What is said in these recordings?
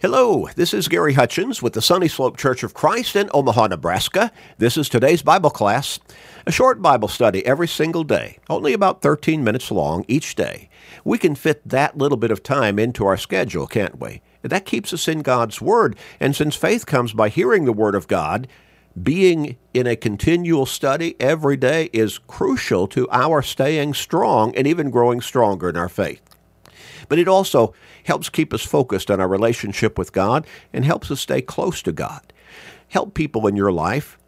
Hello, this is Gary Hutchins with the Sunny Slope Church of Christ in Omaha, Nebraska. This is today's Bible class, a short Bible study every single day, only about 13 minutes long each day. We can fit that little bit of time into our schedule, can't we? That keeps us in God's Word, and since faith comes by hearing the Word of God, being in a continual study every day is crucial to our staying strong and even growing stronger in our faith. But it also helps keep us focused on our relationship with God and helps us stay close to God. Help people in your life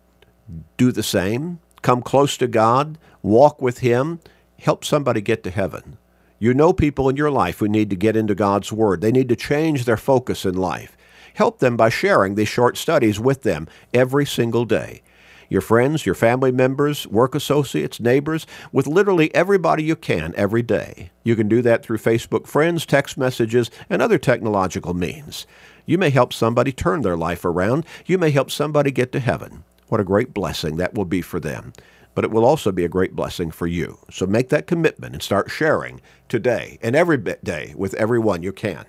do the same. Come close to God. Walk with Him. Help somebody get to heaven. You know people in your life who need to get into God's Word. They need to change their focus in life. Help them by sharing these short studies with them every single day. Your friends, your family members, work associates, neighbors, with literally everybody you can every day. You can do that through Facebook friends, text messages, and other technological means. You may help somebody turn their life around. You may help somebody get to heaven. What a great blessing that will be for them. But it will also be a great blessing for you. So make that commitment and start sharing today and every day with everyone you can.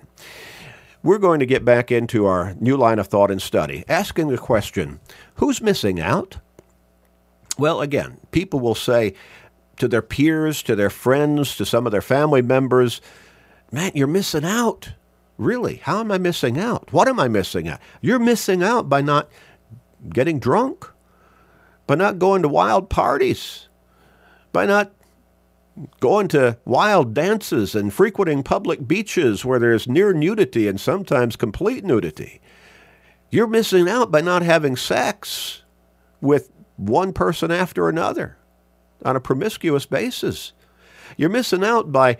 We're going to get back into our new line of thought and study, asking the question, who's missing out? Well, again, people will say to their peers, to their friends, to some of their family members, "Man, you're missing out." Really? How am I missing out? What am I missing out? You're missing out by not getting drunk, by not going to wild parties, by not going to wild dances and frequenting public beaches where there's near nudity and sometimes complete nudity. You're missing out by not having sex with one person after another on a promiscuous basis. You're missing out by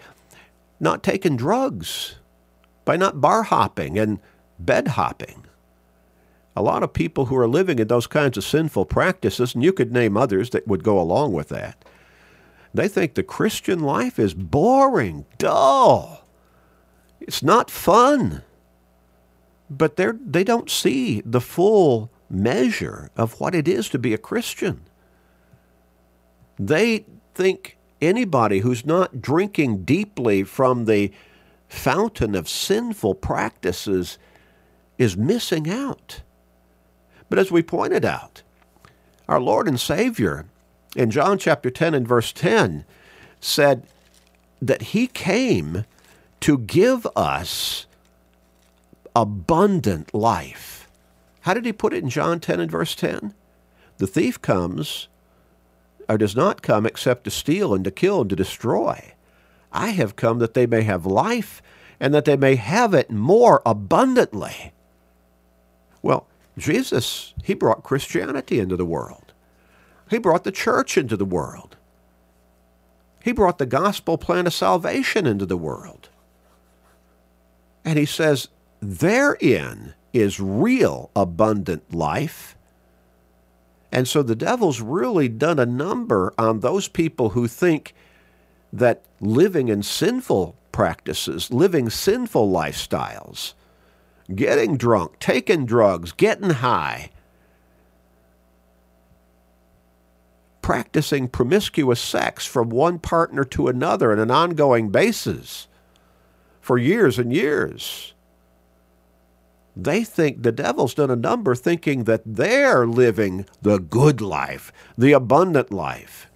not taking drugs, by not bar hopping and bed hopping. A lot of people who are living in those kinds of sinful practices, and you could name others that would go along with that, they think the Christian life is boring, dull. It's not fun. But they don't see the full measure of what it is to be a Christian. They think anybody who's not drinking deeply from the fountain of sinful practices is missing out. But as we pointed out, our Lord and Savior in John chapter 10 and verse 10 said that He came to give us abundant life. How did He put it in John 10 and verse 10? The thief comes, or does not come, except to steal and to kill and to destroy. I have come that they may have life and that they may have it more abundantly. Well, Jesus, He brought Christianity into the world. He brought the church into the world. He brought the gospel plan of salvation into the world. And He says, therein is real abundant life. And so the devil's really done a number on those people who think that living in sinful practices, living sinful lifestyles, getting drunk, taking drugs, getting high, practicing promiscuous sex from one partner to another on an ongoing basis for years and years. They think the devil's done a number thinking that they're living the good life, the abundant life.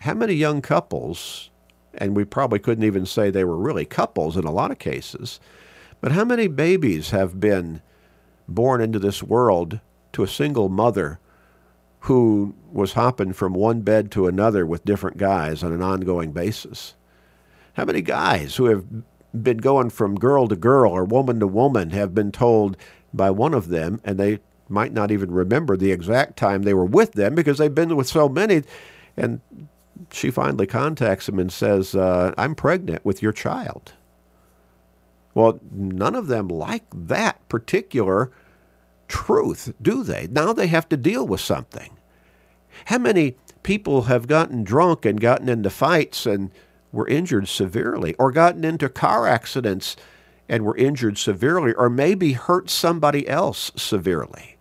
How many young couples, and we probably couldn't even say they were really couples in a lot of cases, but how many babies have been born into this world to a single mother who was hopping from one bed to another with different guys on an ongoing basis? How many guys who have been going from girl to girl or woman to woman have been told by one of them, and they might not even remember the exact time they were with them because they've been with so many, and she finally contacts him and says, I'm pregnant with your child. Well, none of them like that particular truth, do they? Now they have to deal with something. How many people have gotten drunk and gotten into fights and were injured severely, or gotten into car accidents and were injured severely, or maybe hurt somebody else severely,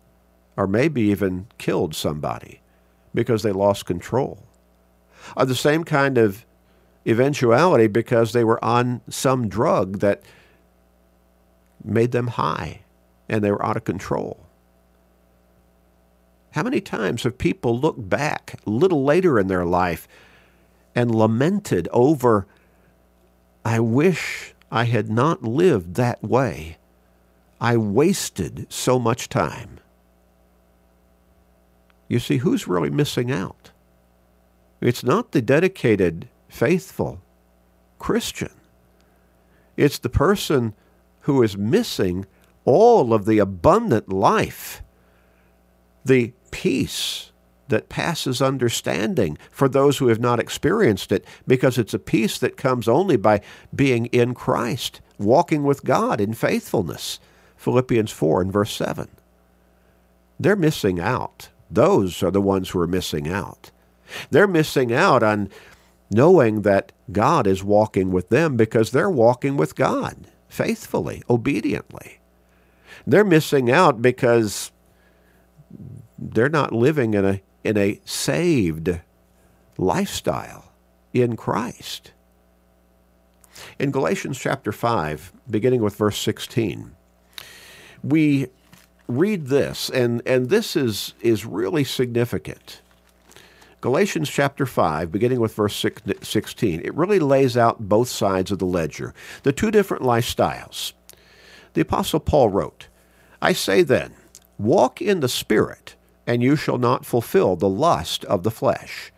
or maybe even killed somebody because they lost control, or the same kind of eventuality because they were on some drug that made them high, and they were out of control. How many times have people looked back a little later in their life and lamented over, I wish I had not lived that way. I wasted so much time. You see, who's really missing out? It's not the dedicated, faithful Christian. It's the person who is missing all of the abundant life, the peace that passes understanding for those who have not experienced it, because it's a peace that comes only by being in Christ, walking with God in faithfulness. Philippians 4 and verse 7. They're missing out. Those are the ones who are missing out. They're missing out on knowing that God is walking with them because they're walking with God faithfully, obediently. They're missing out because they're not living in a saved lifestyle in Christ. In Galatians chapter 5, beginning with verse 16, we read this, and this is really significant. Galatians chapter 5, beginning with verse 16, it really lays out both sides of the ledger, the two different lifestyles. The Apostle Paul wrote, I say then, walk in the Spirit, and you shall not fulfill the lust of the flesh.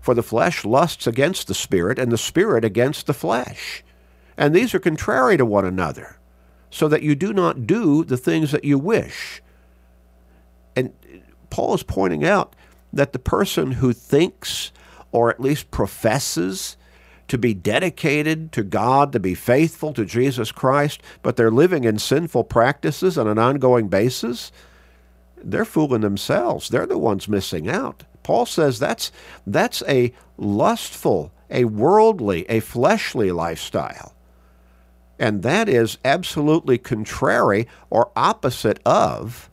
For the flesh lusts against the Spirit, and the Spirit against the flesh. And these are contrary to one another, so that you do not do the things that you wish. And Paul is pointing out that the person who thinks, or at least professes, to be dedicated to God, to be faithful to Jesus Christ, but they're living in sinful practices on an ongoing basis, they're fooling themselves. They're the ones missing out. Paul says that's a lustful, a worldly, a fleshly lifestyle. And that is absolutely contrary or opposite of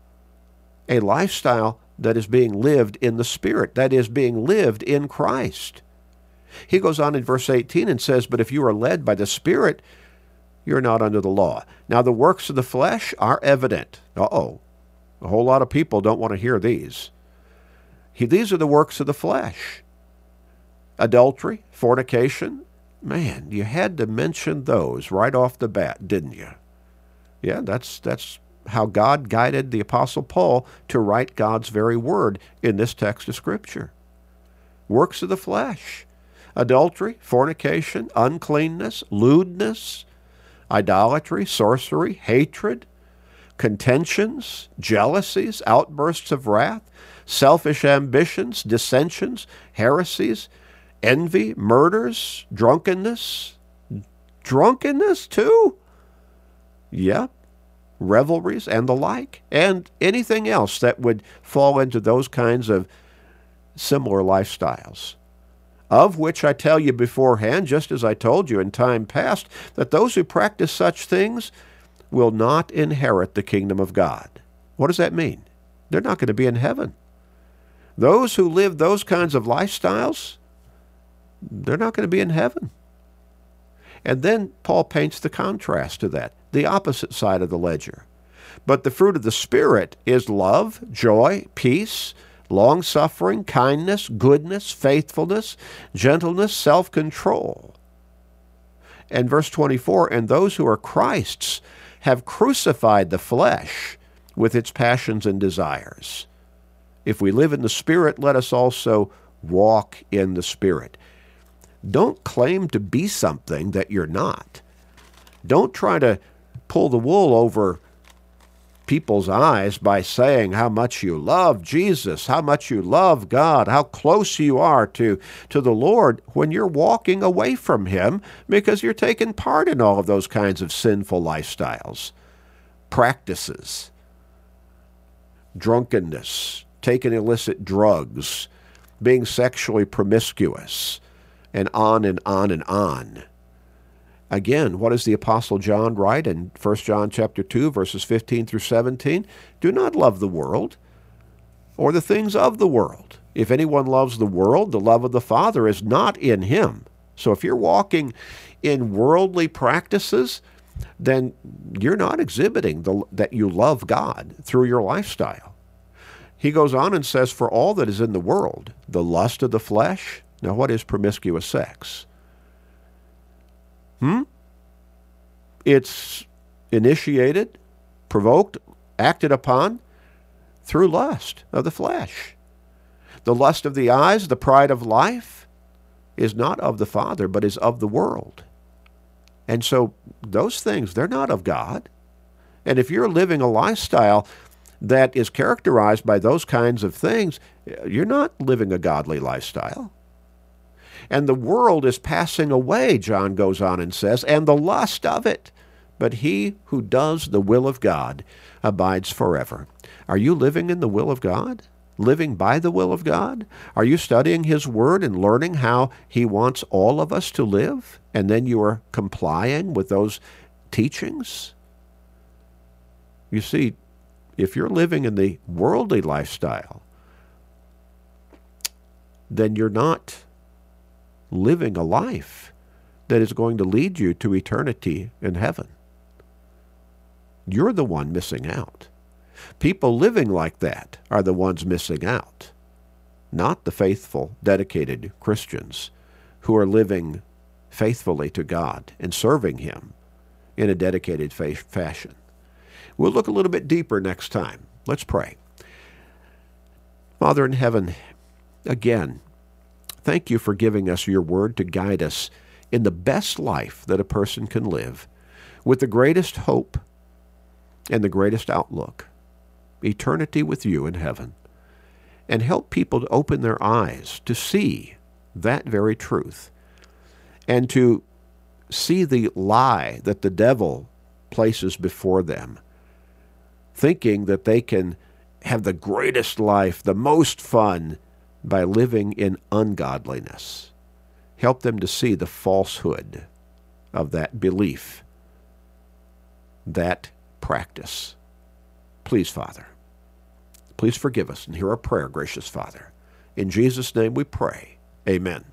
a lifestyle that is being lived in the Spirit, that is being lived in Christ. He goes on in verse 18 and says, but if you are led by the Spirit, you're not under the law. Now the works of the flesh are evident. Uh-oh, a whole lot of people don't want to hear these. These are the works of the flesh. Adultery, fornication. Man, you had to mention those right off the bat, didn't you? Yeah, that's how God guided the Apostle Paul to write God's very word in this text of Scripture. Works of the flesh. Adultery, fornication, uncleanness, lewdness, idolatry, sorcery, hatred, contentions, jealousies, outbursts of wrath, selfish ambitions, dissensions, heresies, envy, murders, drunkenness. Drunkenness too? Yep. Revelries and the like, and anything else that would fall into those kinds of similar lifestyles. Of which I tell you beforehand, just as I told you in time past, that those who practice such things will not inherit the kingdom of God. What does that mean? They're not going to be in heaven. Those who live those kinds of lifestyles, they're not going to be in heaven. And then Paul paints the contrast to that, the opposite side of the ledger. But the fruit of the Spirit is love, joy, peace, long-suffering, kindness, goodness, faithfulness, gentleness, self-control. And verse 24, and those who are Christ's have crucified the flesh with its passions and desires. If we live in the Spirit, let us also walk in the Spirit. Don't claim to be something that you're not. Don't try to pull the wool over people's eyes by saying how much you love Jesus, how much you love God, how close you are to the Lord when you're walking away from Him because you're taking part in all of those kinds of sinful lifestyles, practices, drunkenness, taking illicit drugs, being sexually promiscuous, and on and on and on. Again, what does the Apostle John write in 1 John chapter 2, verses 15 through 17? Do not love the world or the things of the world. If anyone loves the world, the love of the Father is not in him. So if you're walking in worldly practices, then you're not exhibiting that you love God through your lifestyle. He goes on and says, for all that is in the world, the lust of the flesh. Now, what is promiscuous sex? It's initiated, provoked, acted upon through lust of the flesh. The lust of the eyes, the pride of life, is not of the Father, but is of the world. And so those things, they're not of God. And if you're living a lifestyle that is characterized by those kinds of things, you're not living a godly lifestyle. And the world is passing away, John goes on and says, and the lust of it. But he who does the will of God abides forever. Are you living in the will of God? Living by the will of God? Are you studying His Word and learning how He wants all of us to live? And then you are complying with those teachings? You see, if you're living in the worldly lifestyle, then you're not living a life that is going to lead you to eternity in heaven. You're the one missing out. People living like that are the ones missing out, not the faithful, dedicated Christians who are living faithfully to God and serving Him in a dedicated fashion. We'll look a little bit deeper next time. Let's pray. Father in heaven, again, thank you for giving us your word to guide us in the best life that a person can live, with the greatest hope and the greatest outlook. Eternity with you in heaven, and help people to open their eyes to see that very truth and to see the lie that the devil places before them, thinking that they can have the greatest life, the most fun, by living in ungodliness. Help them to see the falsehood of that belief, that practice. Please, Father, please forgive us and hear our prayer, gracious Father. In Jesus' name we pray. Amen.